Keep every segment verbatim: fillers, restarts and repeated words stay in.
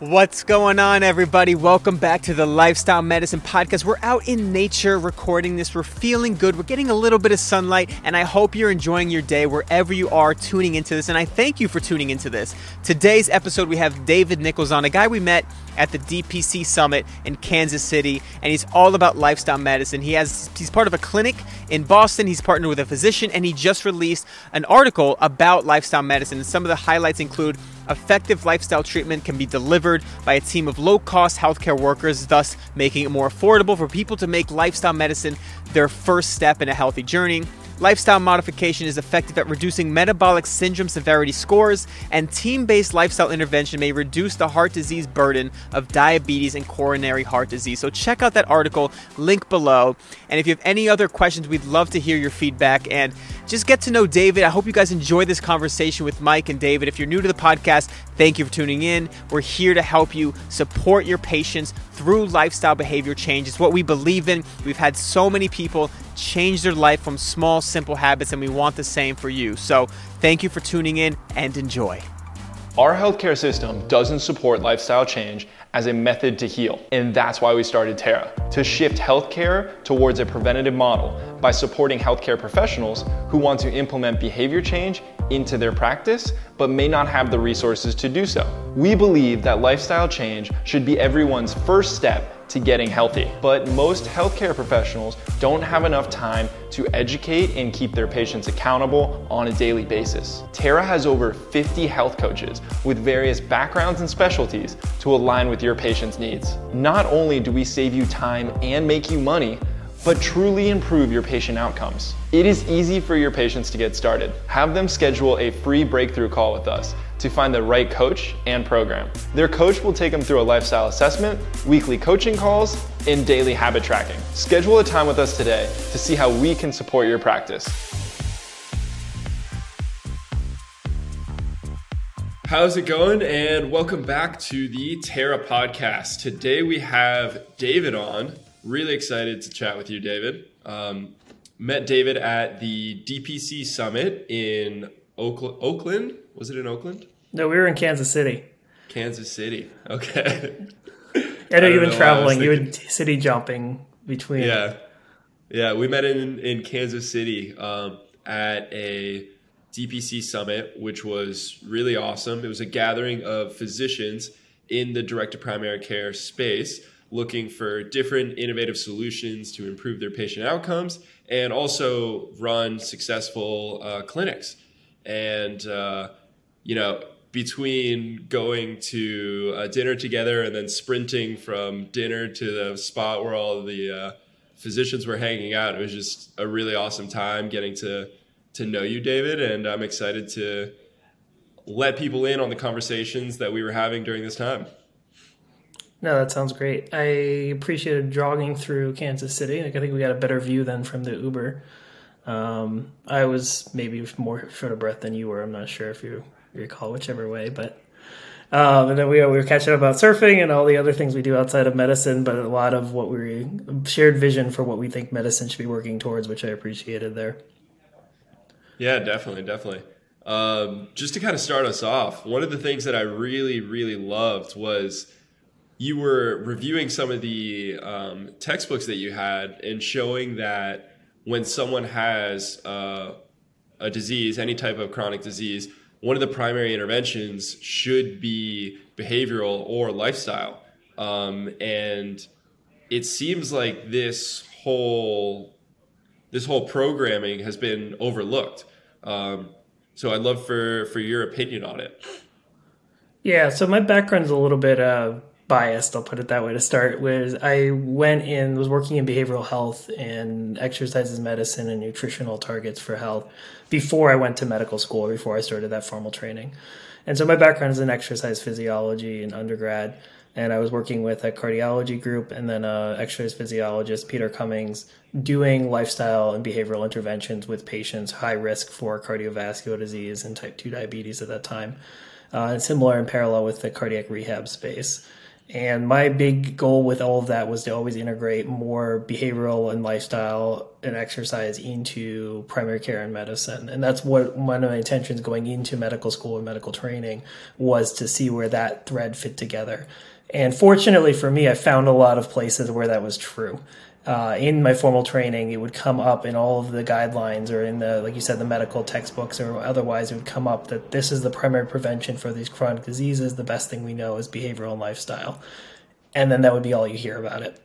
What's going on, everybody? Welcome back to the Lifestyle Medicine Podcast. We're out in nature recording this. We're feeling good. We're getting a little bit of sunlight, and I hope you're enjoying your day wherever you are tuning into this, and I thank you for tuning into this. Today's episode, we have David Nichols on, a guy we met at the D P C Summit in Kansas City, and he's all about lifestyle medicine. He has he's part of a clinic in Boston. He's partnered with a physician, and he just released an article about lifestyle medicine, and some of the highlights include: effective lifestyle treatment can be delivered by a team of low-cost healthcare workers, thus making it more affordable for people to make lifestyle medicine their first step in a healthy journey. Lifestyle modification is effective at reducing metabolic syndrome severity scores, and team-based lifestyle intervention may reduce the heart disease burden of diabetes and coronary heart disease. So check out that article, link below. And if you have any other questions, we'd love to hear your feedback and just get to know David. I hope you guys enjoy this conversation with Mike and David. If you're new to the podcast, thank you for tuning in. We're here to help you support your patients through lifestyle behavior change. It's what we believe in. We've had so many people change their life from small, simple habits, and we want the same for you. So thank you for tuning in and enjoy. Our healthcare system doesn't support lifestyle change as a method to heal. And that's why we started Terra, to shift healthcare towards a preventative model by supporting healthcare professionals who want to implement behavior change into their practice, but may not have the resources to do so. We believe that lifestyle change should be everyone's first step to getting healthy. But most healthcare professionals don't have enough time to educate and keep their patients accountable on a daily basis. Terra has over fifty health coaches with various backgrounds and specialties to align with your patient's needs. Not only do we save you time and make you money, but truly improve your patient outcomes. It is easy for your patients to get started. Have them schedule a free breakthrough call with us to find the right coach and program. Their coach will take them through a lifestyle assessment, weekly coaching calls, and daily habit tracking. Schedule a time with us today to see how we can support your practice. How's it going? And welcome back to the Terra Podcast. Today we have David on. Really excited to chat with you, David. Um, met David at the D P C Summit in Oakland. Oakland? Was it in Oakland? No, we were in Kansas City. Kansas City. Okay. I know you've been traveling. You were city jumping between. Yeah. Yeah, we met in, in Kansas City um, at a D P C Summit, which was really awesome. It was a gathering of physicians in the direct-to-primary care space, looking for different innovative solutions to improve their patient outcomes and also run successful uh, clinics. And, uh, you know, between going to uh, dinner together and then sprinting from dinner to the spot where all the uh, physicians were hanging out, it was just a really awesome time getting to to know you, David. And I'm excited to let people in on the conversations that we were having during this time. No, that sounds great. I appreciated jogging through Kansas City. Like, I think we got a better view than from the Uber. Um, I was maybe more short of breath than you were. I'm not sure if you recall, whichever way. But um, and then we, we were catching up about surfing and all the other things we do outside of medicine, but a lot of what we shared vision for what we think medicine should be working towards, which I appreciated there. Yeah, definitely, definitely. Um, just to kind of start us off, one of the things that I really, really loved was you were reviewing some of the um, textbooks that you had and showing that when someone has uh, a disease, any type of chronic disease, one of the primary interventions should be behavioral or lifestyle. Um, and it seems like this whole this whole programming has been overlooked. Um, so I'd love for, for your opinion on it. Yeah, so my background's a little bit Uh... biased, I'll put it that way to start with. I went in, was working in behavioral health and exercises medicine and nutritional targets for health before I went to medical school, before I started that formal training. And so my background is in exercise physiology in undergrad. And I was working with a cardiology group and then a exercise physiologist, Peter Cummings, doing lifestyle and behavioral interventions with patients high risk for cardiovascular disease and type two diabetes at that time, uh, and similar in parallel with the cardiac rehab space. And my big goal with all of that was to always integrate more behavioral and lifestyle and exercise into primary care and medicine. And that's what one of my intentions going into medical school and medical training was, to see where that thread fit together. And fortunately for me, I found a lot of places where that was true. Uh, in my formal training, it would come up in all of the guidelines, or in the, like you said, the medical textbooks or otherwise, it would come up that this is the primary prevention for these chronic diseases. The best thing we know is behavioral and lifestyle. And then that would be all you hear about it.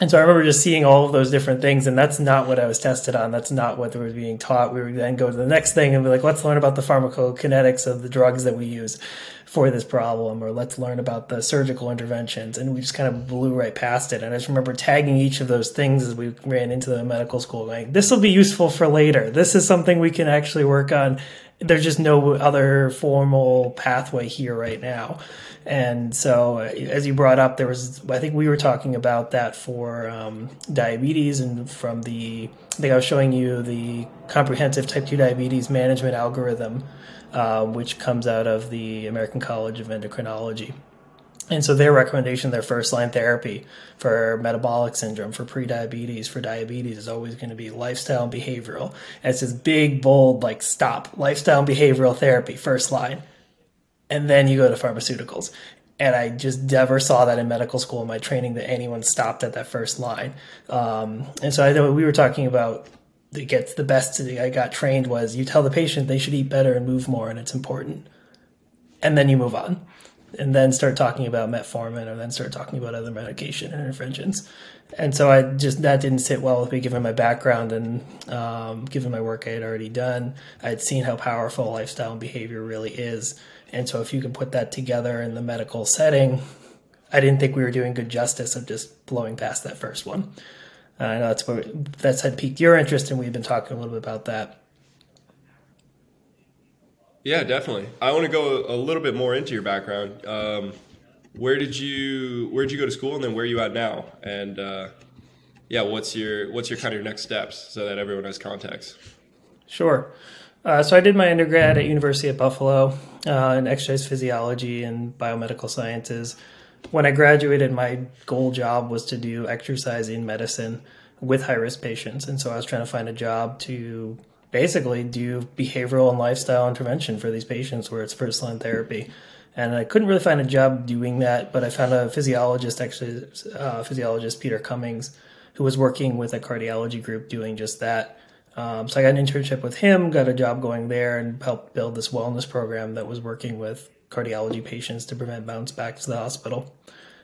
And so I remember just seeing all of those different things, and that's not what I was tested on. That's not what was being taught. We would then go to the next thing and be like, let's learn about the pharmacokinetics of the drugs that we use for this problem, or let's learn about the surgical interventions. And we just kind of blew right past it. And I just remember tagging each of those things as we ran into the medical school, going, this will be useful for later. This is something we can actually work on. There's just no other formal pathway here right now. And so as you brought up, there was, I think we were talking about that for um, diabetes, and from the, I think I was showing you the comprehensive type two diabetes management algorithm, uh, which comes out of the American College of Endocrinology. And so their recommendation, their first line therapy for metabolic syndrome, for prediabetes, for diabetes, is always going to be lifestyle and behavioral. And it's this big, bold, like, stop, lifestyle and behavioral therapy, first line. And then you go to pharmaceuticals. And I just never saw that in medical school, in my training, that anyone stopped at that first line. Um, and so I know we were talking about, that gets the best I got trained was, you tell the patient they should eat better and move more, and it's important. And then you move on. And then start talking about metformin, or then start talking about other medication and interventions. And so I just, that didn't sit well with me, given my background and um, given my work I had already done. I had seen how powerful lifestyle and behavior really is. And so if you can put that together in the medical setting, I didn't think we were doing good justice of just blowing past that first one. Uh, I know that's where, that's had piqued your interest, and we've been talking a little bit about that. Yeah, definitely. I want to go a little bit more into your background. Um, where did you where did you go to school, and then where are you at now? And uh, yeah, what's your what's your kind of your next steps, so that everyone has context? Sure. Uh, so I did my undergrad at University at Buffalo uh, in exercise physiology and biomedical sciences. When I graduated, my goal job was to do exercise in medicine with high-risk patients, and so I was trying to find a job to basically do behavioral and lifestyle intervention for these patients where it's first line therapy. And I couldn't really find a job doing that, but I found a physiologist, actually, uh, physiologist Peter Cummings, who was working with a cardiology group doing just that. Um, so I got an internship with him, got a job going there, and helped build this wellness program that was working with cardiology patients to prevent bounce backs to the hospital.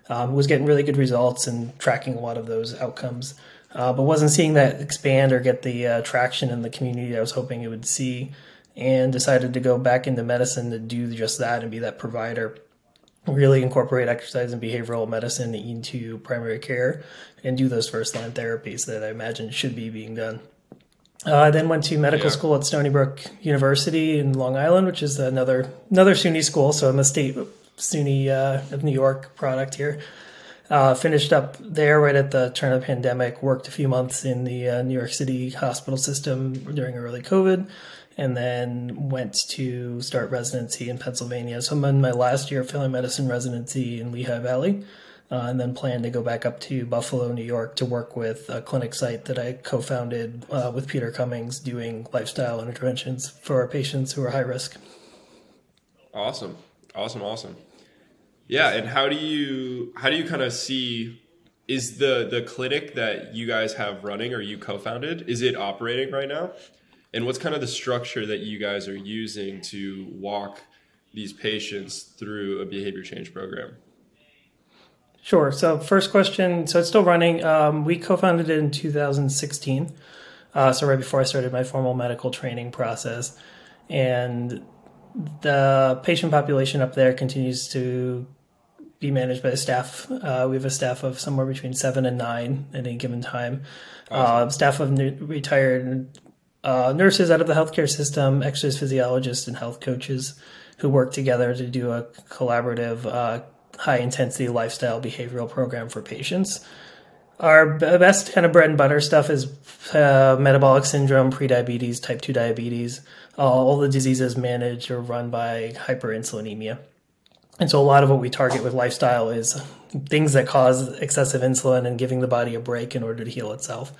Um, was getting really good results and tracking a lot of those outcomes. Uh, but wasn't seeing that expand or get the uh, traction in the community I was hoping it would see, and decided to go back into medicine to do just that and be that provider, really incorporate exercise and behavioral medicine into primary care and do those first-line therapies that I imagine should be being done. Uh, I then went to medical yeah. school at Stony Brook University in Long Island, which is another another SUNY school, so I'm a state SUNY uh, of New York product here. Uh, finished up there right at the turn of the pandemic, worked a few months in the uh, New York City hospital system during early COVID, and then went to start residency in Pennsylvania. So I'm in my last year of family medicine residency in Lehigh Valley, uh, and then plan to go back up to Buffalo, New York, to work with a clinic site that I co-founded uh, with Peter Cummings, doing lifestyle interventions for our patients who are high risk. Awesome. Awesome. Awesome. Yeah, and how do you how do you kind of see, is the, the clinic that you guys have running, or you co-founded, is it operating right now? And what's kind of the structure that you guys are using to walk these patients through a behavior change program? Sure. So first question, so it's still running. Um, we co-founded it in two thousand sixteen, uh, so right before I started my formal medical training process. And the patient population up there continues to be managed by the staff. Uh, we have a staff of somewhere between seven and nine at any given time. Awesome. Uh, staff of new, retired uh, nurses out of the healthcare system, exercise physiologists, and health coaches who work together to do a collaborative, uh, high-intensity lifestyle behavioral program for patients. Our best kind of bread and butter stuff is uh, metabolic syndrome, prediabetes, type two diabetes, all the diseases managed or run by hyperinsulinemia. And so a lot of what we target with lifestyle is things that cause excessive insulin and giving the body a break in order to heal itself.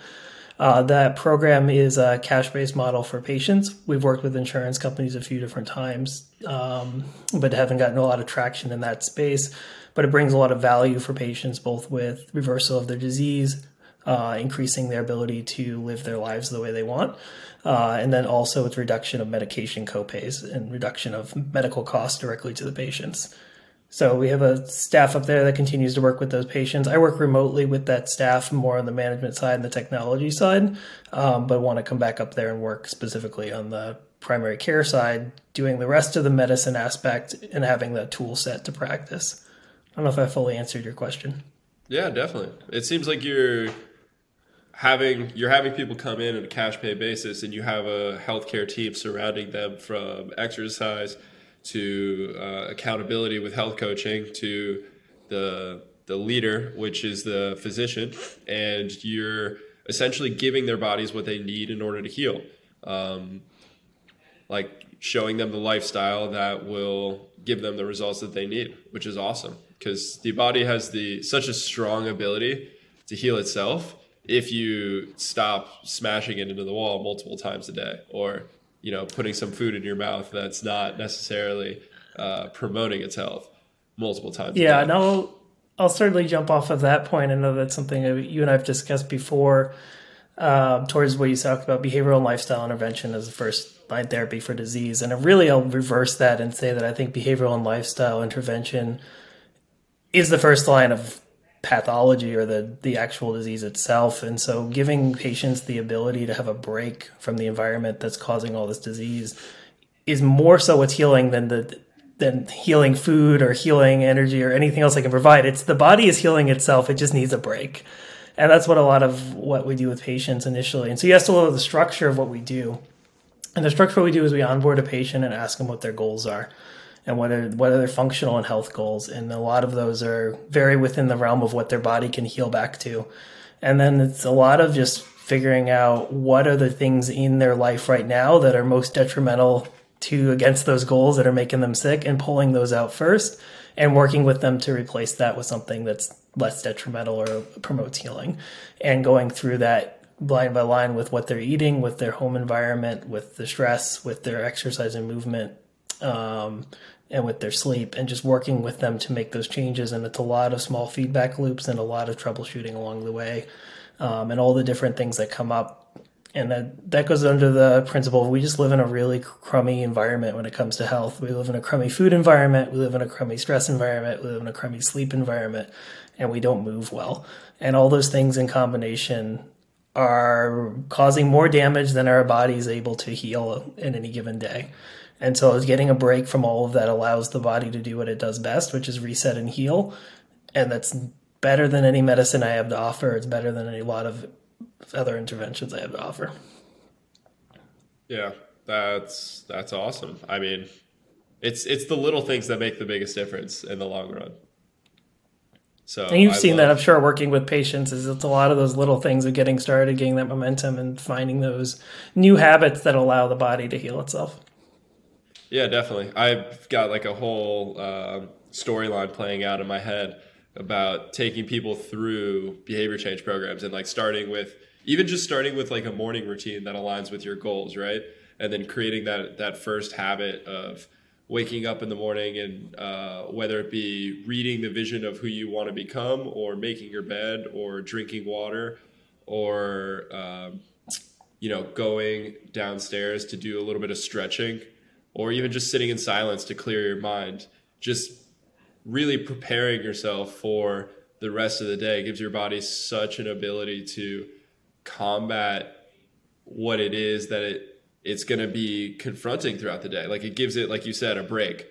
Uh, that program is a cash-based model for patients. We've worked with insurance companies a few different times, um, but haven't gotten a lot of traction in that space. But it brings a lot of value for patients, both with reversal of their disease, uh, increasing their ability to live their lives the way they want, uh, and then also with reduction of medication copays and reduction of medical costs directly to the patients. So we have a staff up there that continues to work with those patients. I work remotely with that staff more on the management side and the technology side, um, but want to come back up there and work specifically on the primary care side, doing the rest of the medicine aspect and having that tool set to practice. I don't know if I fully answered your question. Yeah, definitely. It seems like you're having you're having people come in on a cash pay basis, and you have a healthcare team surrounding them from exercise to uh, accountability with health coaching, to the the leader, which is the physician, and you're essentially giving their bodies what they need in order to heal, um, like showing them the lifestyle that will give them the results that they need, which is awesome because the body has the such a strong ability to heal itself if you stop smashing it into the wall multiple times a day, or you know, putting some food in your mouth that's not necessarily uh, promoting its health multiple times. Yeah, and I'll, I'll certainly jump off of that point. I know that's something you and I have discussed before uh, towards what you talked about, behavioral and lifestyle intervention as the first line therapy for disease. And I really I'll reverse that and say that I think behavioral and lifestyle intervention is the first line of pathology or the the actual disease itself. And so giving patients the ability to have a break from the environment that's causing all this disease is more so what's healing than the than healing food or healing energy or anything else I can provide. It's the body is healing itself. It just needs a break. And that's what a lot of what we do with patients initially. And so you have to look at the structure of what we do. And the structure we do is we onboard a patient and ask them what their goals are. And what are, what are their functional and health goals? And a lot of those are very within the realm of what their body can heal back to. And then it's a lot of just figuring out what are the things in their life right now that are most detrimental to against those goals that are making them sick, and pulling those out first and working with them to replace that with something that's less detrimental or promotes healing, and going through that line by line with what they're eating, with their home environment, with the stress, with their exercise and movement, um, and with their sleep, and just working with them to make those changes. And it's a lot of small feedback loops and a lot of troubleshooting along the way, um, and all the different things that come up. And that, that goes under the principle of we just live in a really crummy environment when it comes to health. We live in a crummy food environment. We live in a crummy stress environment. We live in a crummy sleep environment, and we don't move well. And all those things in combination are causing more damage than our body is able to heal in any given day. And so getting a break from all of that allows the body to do what it does best, which is reset and heal. And that's better than any medicine I have to offer. It's better than any lot of other interventions I have to offer. Yeah, that's that's awesome. I mean, it's it's the little things that make the biggest difference in the long run. So and you've I seen love. that, I'm sure, working with patients, is it's a lot of those little things of getting started, getting that momentum, and finding those new habits that allow the body to heal itself. Yeah, definitely. I've got like a whole uh, storyline playing out in my head about taking people through behavior change programs, and like starting with, even just starting with like a morning routine that aligns with your goals, right? And then creating that that first habit of waking up in the morning, and uh, whether it be reading the vision of who you want to become, or making your bed, or drinking water, or, um, you know, going downstairs to do a little bit of stretching, or even just sitting in silence to clear your mind, just really preparing yourself for the rest of the day. It gives your body such an ability to combat what it is that it it's going to be confronting throughout the day. Like it gives it, like you said, a break,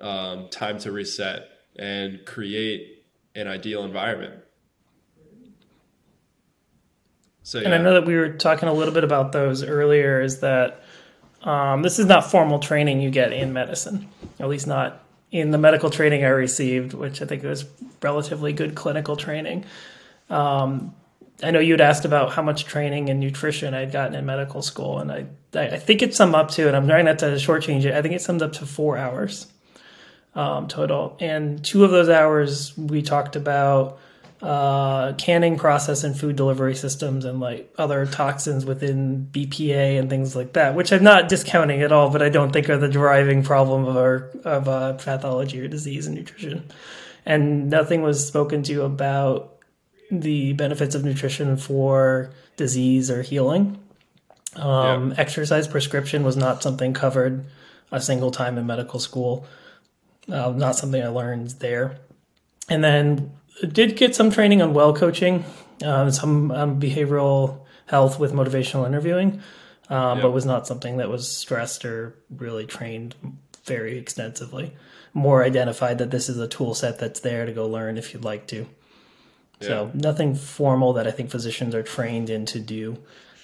um, time to reset and create an ideal environment. So, yeah. And I know that we were talking a little bit about those earlier, is that um, this is not formal training you get in medicine, at least not in the medical training I received, which I think was relatively good clinical training. Um, I know you'd asked about how much training in nutrition I'd gotten in medical school, and I I think it summed up to, and I'm trying not to shortchange it, I think it summed up to four hours um, total. And two of those hours we talked about uh, canning process and food delivery systems and like other toxins within B P A and things like that, which I'm not discounting at all, but I don't think are the driving problem of our of uh, pathology or disease and nutrition. And nothing was spoken to about the benefits of nutrition for disease or healing. Um, yeah. Exercise prescription was not something covered a single time in medical school. Uh, not something I learned there. And then did get some training on well coaching, uh, some um, behavioral health with motivational interviewing, uh, yeah. but was not something that was stressed or really trained very extensively. More identified that this is a tool set that's there to go learn if you'd like to. Yeah. So nothing formal that I think physicians are trained in to do.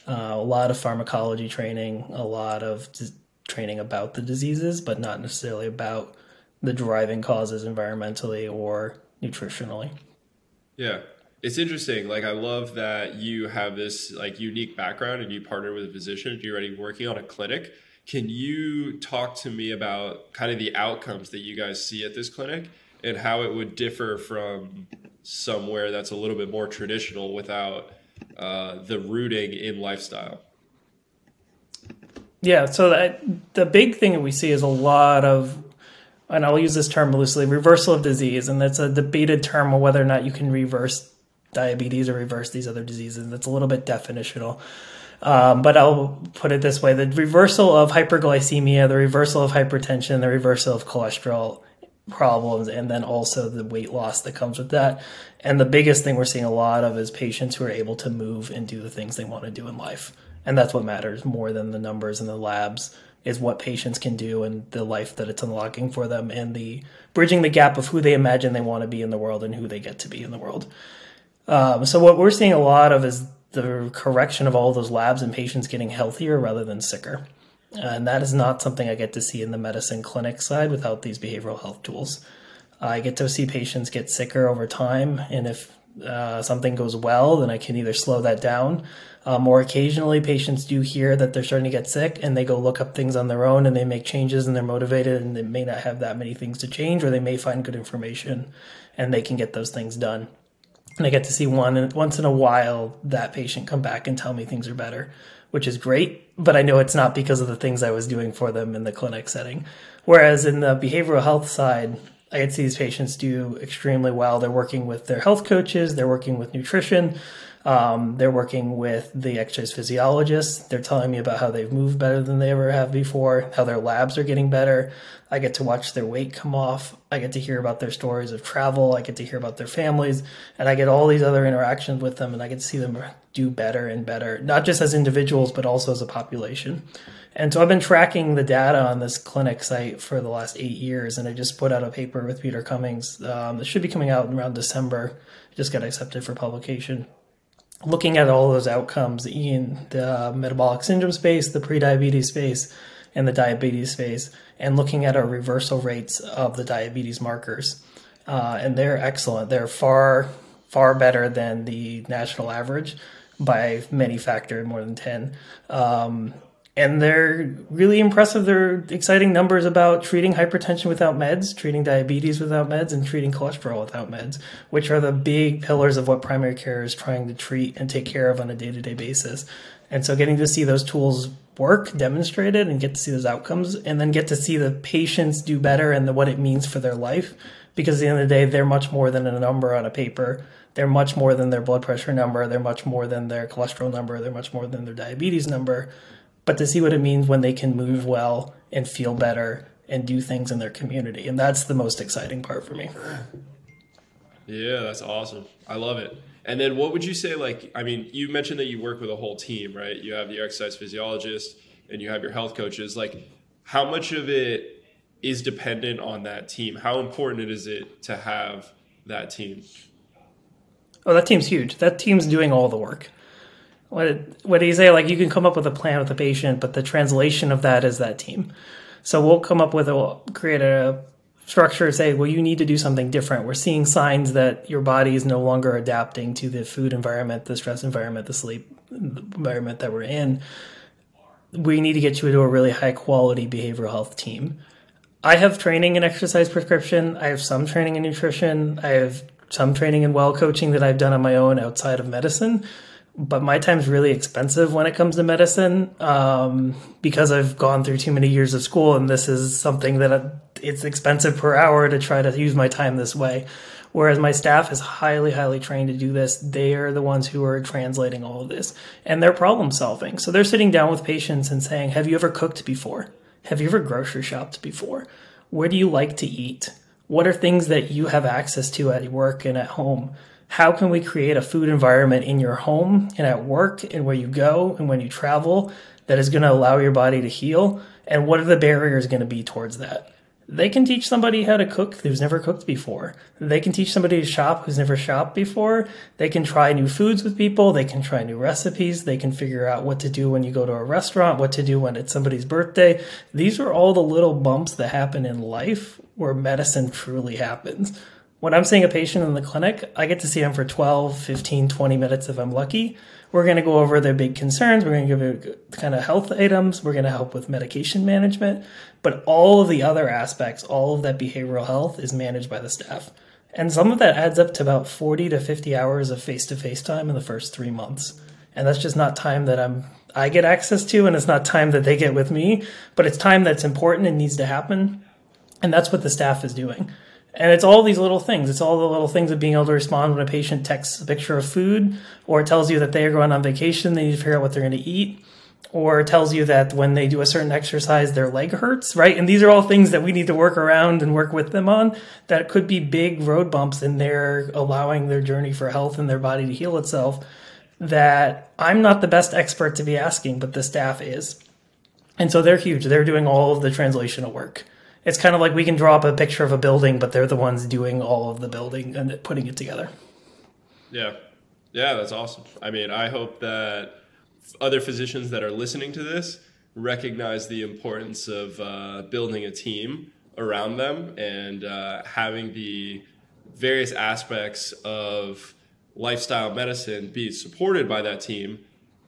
Uh, a lot of pharmacology training, a lot of dis- training about the diseases, but not necessarily about the driving causes environmentally or nutritionally. Yeah, it's interesting. Like, I love that you have this like unique background and you partner with a physician. You're already working on a clinic. Can you talk to me about kind of the outcomes that you guys see at this clinic and how it would differ from somewhere that's a little bit more traditional without uh, the rooting in lifestyle? Yeah, so that, the big thing that we see is a lot of, and I'll use this term loosely, reversal of disease. And that's a debated term on whether or not you can reverse diabetes or reverse these other diseases. That's a little bit definitional. Um, but I'll put it this way, the reversal of hyperglycemia, the reversal of hypertension, the reversal of cholesterol problems, and then also the weight loss that comes with that. And the biggest thing we're seeing a lot of is patients who are able to move and do the things they want to do in life. And that's what matters more than the numbers in the labs, is what patients can do and the life that it's unlocking for them and the bridging the gap of who they imagine they want to be in the world and who they get to be in the world. Um, so what we're seeing a lot of is the correction of all those labs and patients getting healthier rather than sicker. And that is not something I get to see in the medicine clinic side without these behavioral health tools. I get to see patients get sicker over time. And if uh, something goes well, then I can either slow that down. Um, or occasionally patients do hear that they're starting to get sick and they go look up things on their own and they make changes and they're motivated and they may not have that many things to change, or they may find good information and they can get those things done. And I get to see one once in a while that patient come back and tell me things are better, which is great, but I know it's not because of the things I was doing for them in the clinic setting. Whereas in the behavioral health side, I get to see these patients do extremely well. They're working with their health coaches, they're working with nutrition, um, they're working with the exercise physiologists. They're telling me about how they've moved better than they ever have before, how their labs are getting better. I get to watch their weight come off. I get to hear about their stories of travel. I get to hear about their families, and I get all these other interactions with them, and I get to see them do better and better, not just as individuals, but also as a population. And so I've been tracking the data on this clinic site for the last eight years, and I just put out a paper with Peter Cummings. Um, it should be coming out around December. It just got accepted for publication. Looking at all those outcomes in the metabolic syndrome space, the prediabetes space, and the diabetes space, and looking at our reversal rates of the diabetes markers. Uh, and they're excellent. They're far, far better than the national average by many factor, more than ten. Um, and they're really impressive. They're exciting numbers about treating hypertension without meds, treating diabetes without meds, and treating cholesterol without meds, which are the big pillars of what primary care is trying to treat and take care of on a day-to-day basis. And so getting to see those tools work demonstrated and get to see those outcomes, and then get to see the patients do better and the, what it means for their life. Because at the end of the day, they're much more than a number on a paper. They're much more than their blood pressure number. They're much more than their cholesterol number. They're much more than their diabetes number. But to see what it means when they can move well and feel better and do things in their community. And that's the most exciting part for me. Yeah, that's awesome. I love it. And then what would you say, like, I mean, you mentioned that you work with a whole team, right? You have your exercise physiologist and you have your health coaches. Like, how much of it is dependent on that team? How important is it to have that team? Oh, that team's huge. That team's doing all the work. What, what do you say? Like, you can come up with a plan with a patient, but the translation of that is that team. So we'll come up with a, we'll create a structure, say, well, you need to do something different. We're seeing signs that your body is no longer adapting to the food environment, the stress environment, the sleep environment that we're in. We need to get you into a really high quality behavioral health team. I have training in exercise prescription. I have some training in nutrition. I have some training in well coaching that I've done on my own outside of medicine. But my time's really expensive when it comes to medicine um, because I've gone through too many years of school, and this is something that I, it's expensive per hour to try to use my time this way. Whereas my staff is highly, highly trained to do this. They are the ones who are translating all of this, and they're problem solving. So they're sitting down with patients and saying, have you ever cooked before? Have you ever grocery shopped before? Where do you like to eat? What are things that you have access to at work and at home? How can we create a food environment in your home and at work and where you go and when you travel that is going to allow your body to heal? And what are the barriers going to be towards that? They can teach somebody how to cook who's never cooked before. They can teach somebody to shop who's never shopped before. They can try new foods with people. They can try new recipes. They can figure out what to do when you go to a restaurant, what to do when it's somebody's birthday. These are all the little bumps that happen in life where medicine truly happens. When I'm seeing a patient in the clinic, I get to see them for twelve, fifteen, twenty minutes if I'm lucky. We're going to go over their big concerns. We're going to give them kind of health items. We're going to help with medication management. But all of the other aspects, all of that behavioral health is managed by the staff. And some of that adds up to about forty to fifty hours of face-to-face time in the first three months. And that's just not time that I'm, I get access to, and it's not time that they get with me. But it's time that's important and needs to happen. And that's what the staff is doing. And it's all these little things. It's all the little things of being able to respond when a patient texts a picture of food, or tells you that they are going on vacation, they need to figure out what they're going to eat, or tells you that when they do a certain exercise, their leg hurts, right? And these are all things that we need to work around and work with them on that could be big road bumps in their allowing their journey for health and their body to heal itself that I'm not the best expert to be asking, but the staff is. And so they're huge. They're doing all of the translational work. It's kind of like we can draw up a picture of a building, but they're the ones doing all of the building and putting it together. Yeah. Yeah, that's awesome. I mean, I hope that other physicians that are listening to this recognize the importance of uh, building a team around them and uh, having the various aspects of lifestyle medicine be supported by that team.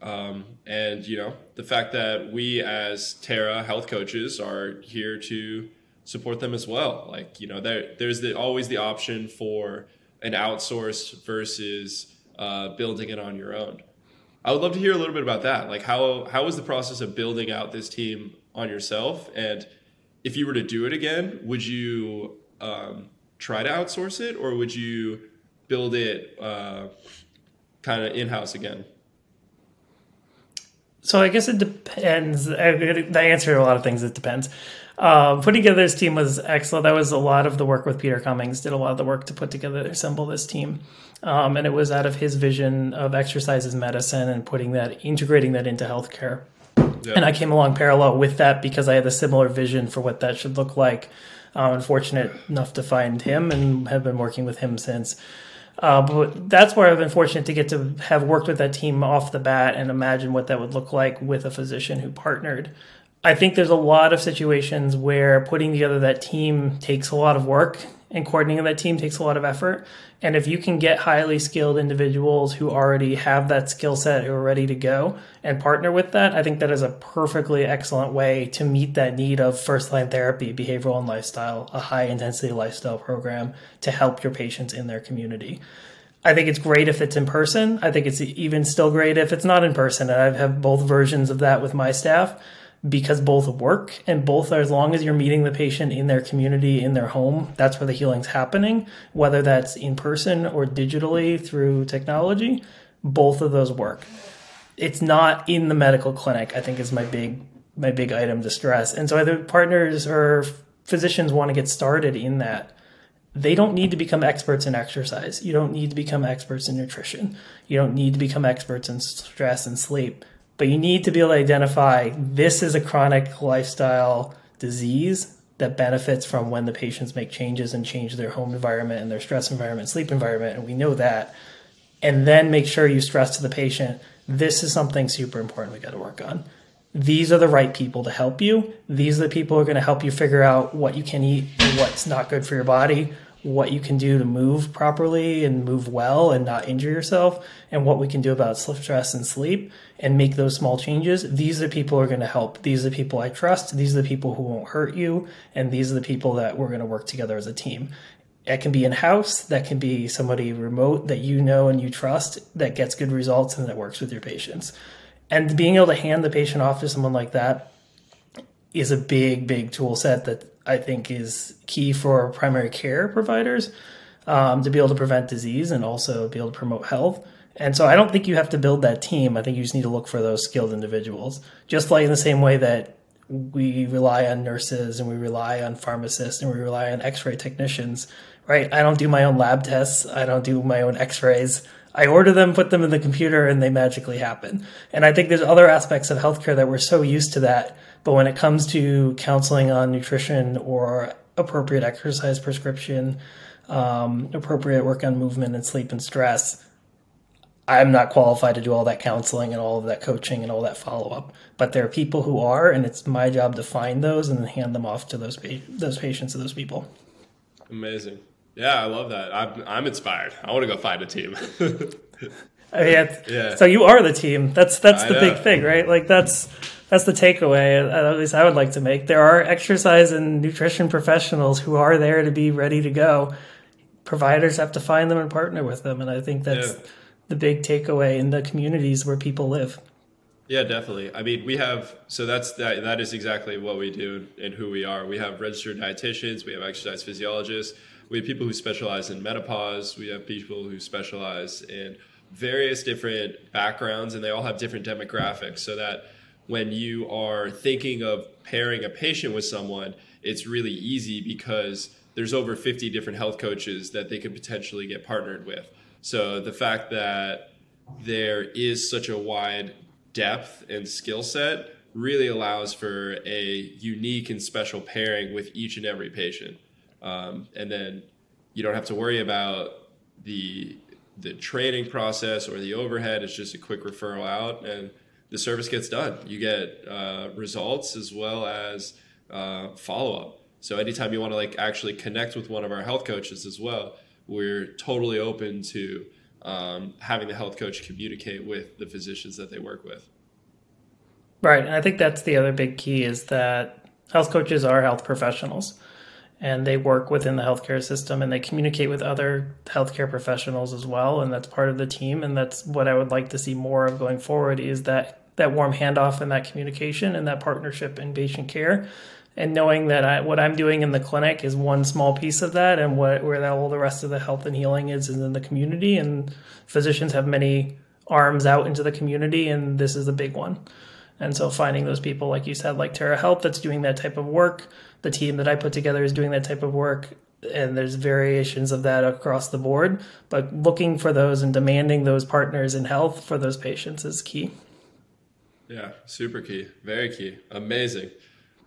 Um, and, you know, the fact that we as Terra health coaches are here to support them as well. Like, you know, there, there's the, always the option for an outsourced versus uh, building it on your own. I would love to hear a little bit about that. Like, how how was the process of building out this team on yourself? And if you were to do it again, would you um, try to outsource it, or would you build it uh, kind of in-house again? So I guess it depends. The answer to a lot of things, it depends. Uh, putting together this team was excellent. That was a lot of the work with Peter Cummings, did a lot of the work to put together, assemble this team. Um, and it was out of his vision of exercise as medicine and putting that, integrating that into healthcare. Yeah. And I came along parallel with that because I had a similar vision for what that should look like. I'm fortunate enough to find him and have been working with him since. Uh, but that's where I've been fortunate to get to have worked with that team off the bat and imagine what that would look like with a physician who partnered. I think there's a lot of situations where putting together that team takes a lot of work, and coordinating that team takes a lot of effort. And if you can get highly skilled individuals who already have that skill set, who are ready to go, and partner with that, I think that is a perfectly excellent way to meet that need of first-line therapy, behavioral and lifestyle, a high-intensity lifestyle program to help your patients in their community. I think it's great if it's in person. I think it's even still great if it's not in person. And I have both versions of that with my staff, because both work, and both are, as long as you're meeting the patient in their community, in their home, that's where the healing's happening, whether that's in person or digitally through technology, both of those work. It's not in the medical clinic, I think, is my big, my big item to stress. And so either partners or physicians want to get started in that. They don't need to become experts in exercise. You don't need to become experts in nutrition. You don't need to become experts in stress and sleep. But you need to be able to identify this is a chronic lifestyle disease that benefits from when the patients make changes and change their home environment and their stress environment, sleep environment, and we know that. And then make sure you stress to the patient, this is something super important we got to work on. These are the right people to help you. These are the people who are going to help you figure out what you can eat and what's not good for your body, what you can do to move properly and move well and not injure yourself, and what we can do about stress and sleep, and make those small changes. These are the people who are going to help. These are the people I trust. These are the people who won't hurt you. And these are the people that we're going to work together as a team. That can be in-house. That can be somebody remote that you know and you trust that gets good results and that works with your patients. And being able to hand the patient off to someone like that is a big, big tool set that I think is key for primary care providers um, to be able to prevent disease and also be able to promote health. And so I don't think you have to build that team. I think you just need to look for those skilled individuals, just like in the same way that we rely on nurses and we rely on pharmacists and we rely on x-ray technicians, right? I don't do my own lab tests. I don't do my own x-rays. I order them, put them in the computer, and they magically happen. And I think there's other aspects of healthcare that we're so used to that. But when it comes to counseling on nutrition or appropriate exercise prescription, um, appropriate work on movement and sleep and stress, I'm not qualified to do all that counseling and all of that coaching and all that follow-up. But there are people who are, and it's my job to find those and then hand them off to those pa- those patients and those people. Amazing. Yeah, I love that. I'm, I'm inspired. I want to go find a team. I mean, yeah. So you are the team. That's that's I the know. Big thing, right? Like that's... That's the takeaway, at least I would like to make. There are exercise and nutrition professionals who are there to be ready to go. Providers have to find them and partner with them. And I think that's yeah. the big takeaway in the communities where people live. Yeah, definitely. I mean, we have, so that's that. That is exactly what we do and who we are. We have registered dietitians. We have exercise physiologists. We have people who specialize in menopause. We have people who specialize in various different backgrounds, and they all have different demographics, so that when you are thinking of pairing a patient with someone, it's really easy because there's over fifty different health coaches that they could potentially get partnered with. So the fact that there is such a wide depth and skill set really allows for a unique and special pairing with each and every patient. Um, and then you don't have to worry about the the training process or the overhead. It's just a quick referral out, and the service gets done. You get uh, results as well as uh, follow-up. So anytime you want to like actually connect with one of our health coaches as well, we're totally open to um, having the health coach communicate with the physicians that they work with. Right. And I think that's the other big key, is that health coaches are health professionals, and they work within the healthcare system, and they communicate with other healthcare professionals as well. And that's part of the team. And that's what I would like to see more of going forward, is that that warm handoff and that communication and that partnership in patient care, and knowing that I, what I'm doing in the clinic is one small piece of that, and what, where that, all the rest of the health and healing is, is in the community. And physicians have many arms out into the community, and this is the big one. And so finding those people, like you said, like TerraHealth, that's doing that type of work. The team that I put together is doing that type of work, and there's variations of that across the board. But looking for those and demanding those partners in health for those patients is key. Yeah, super key. Very key. Amazing.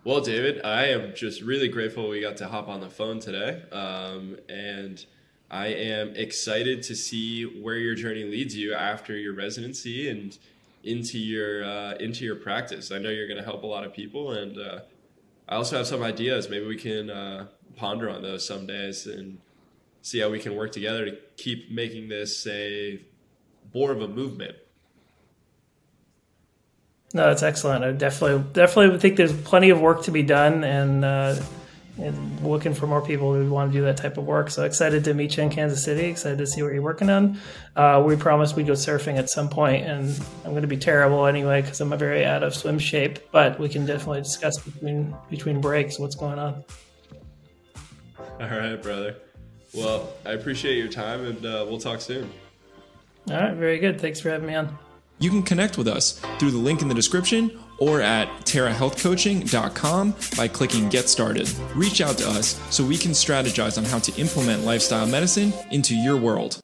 Well, David, I am just really grateful we got to hop on the phone today. Um, and I am excited to see where your journey leads you after your residency and into your uh, into your practice. I know you're going to help a lot of people. And uh, I also have some ideas. Maybe we can uh, ponder on those some days and see how we can work together to keep making this a more of a movement. No, that's excellent. I definitely, definitely think there's plenty of work to be done, and uh, and looking for more people who want to do that type of work. So excited to meet you in Kansas City. Excited to see what you're working on. Uh, we promised we'd go surfing at some point, and I'm going to be terrible anyway because I'm very out of swim shape. But we can definitely discuss between between breaks what's going on. All right, brother. Well, I appreciate your time, and uh, we'll talk soon. All right, very good. Thanks for having me on. You can connect with us through the link in the description or at Terra Health Coaching dot com by clicking Get Started. Reach out to us so we can strategize on how to implement lifestyle medicine into your world.